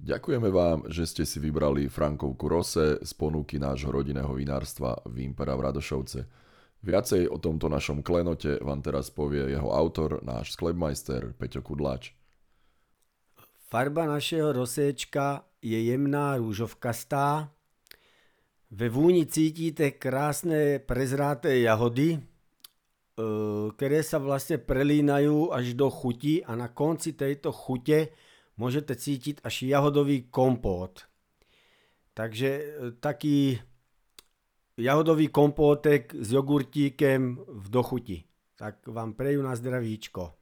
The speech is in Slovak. Ďakujeme vám, že ste si vybrali Frankovku Rosé z ponuky nášho rodinného vinárstva v Impera v Radošovce. Viacej o tomto našom klenote vám teraz povie jeho autor, náš sklebmajster Peťo Kudlač. Farba našeho roséčka je jemná rúžovkastá. Ve vůni cítíte krásné prezráté jahody, které se vlastně prelínají až do chuti a na konci této chutě můžete cítit až jahodový kompót. Takže taký jahodový kompótek s jogurtíkem v dochuti. Tak vám preju na zdravíčko.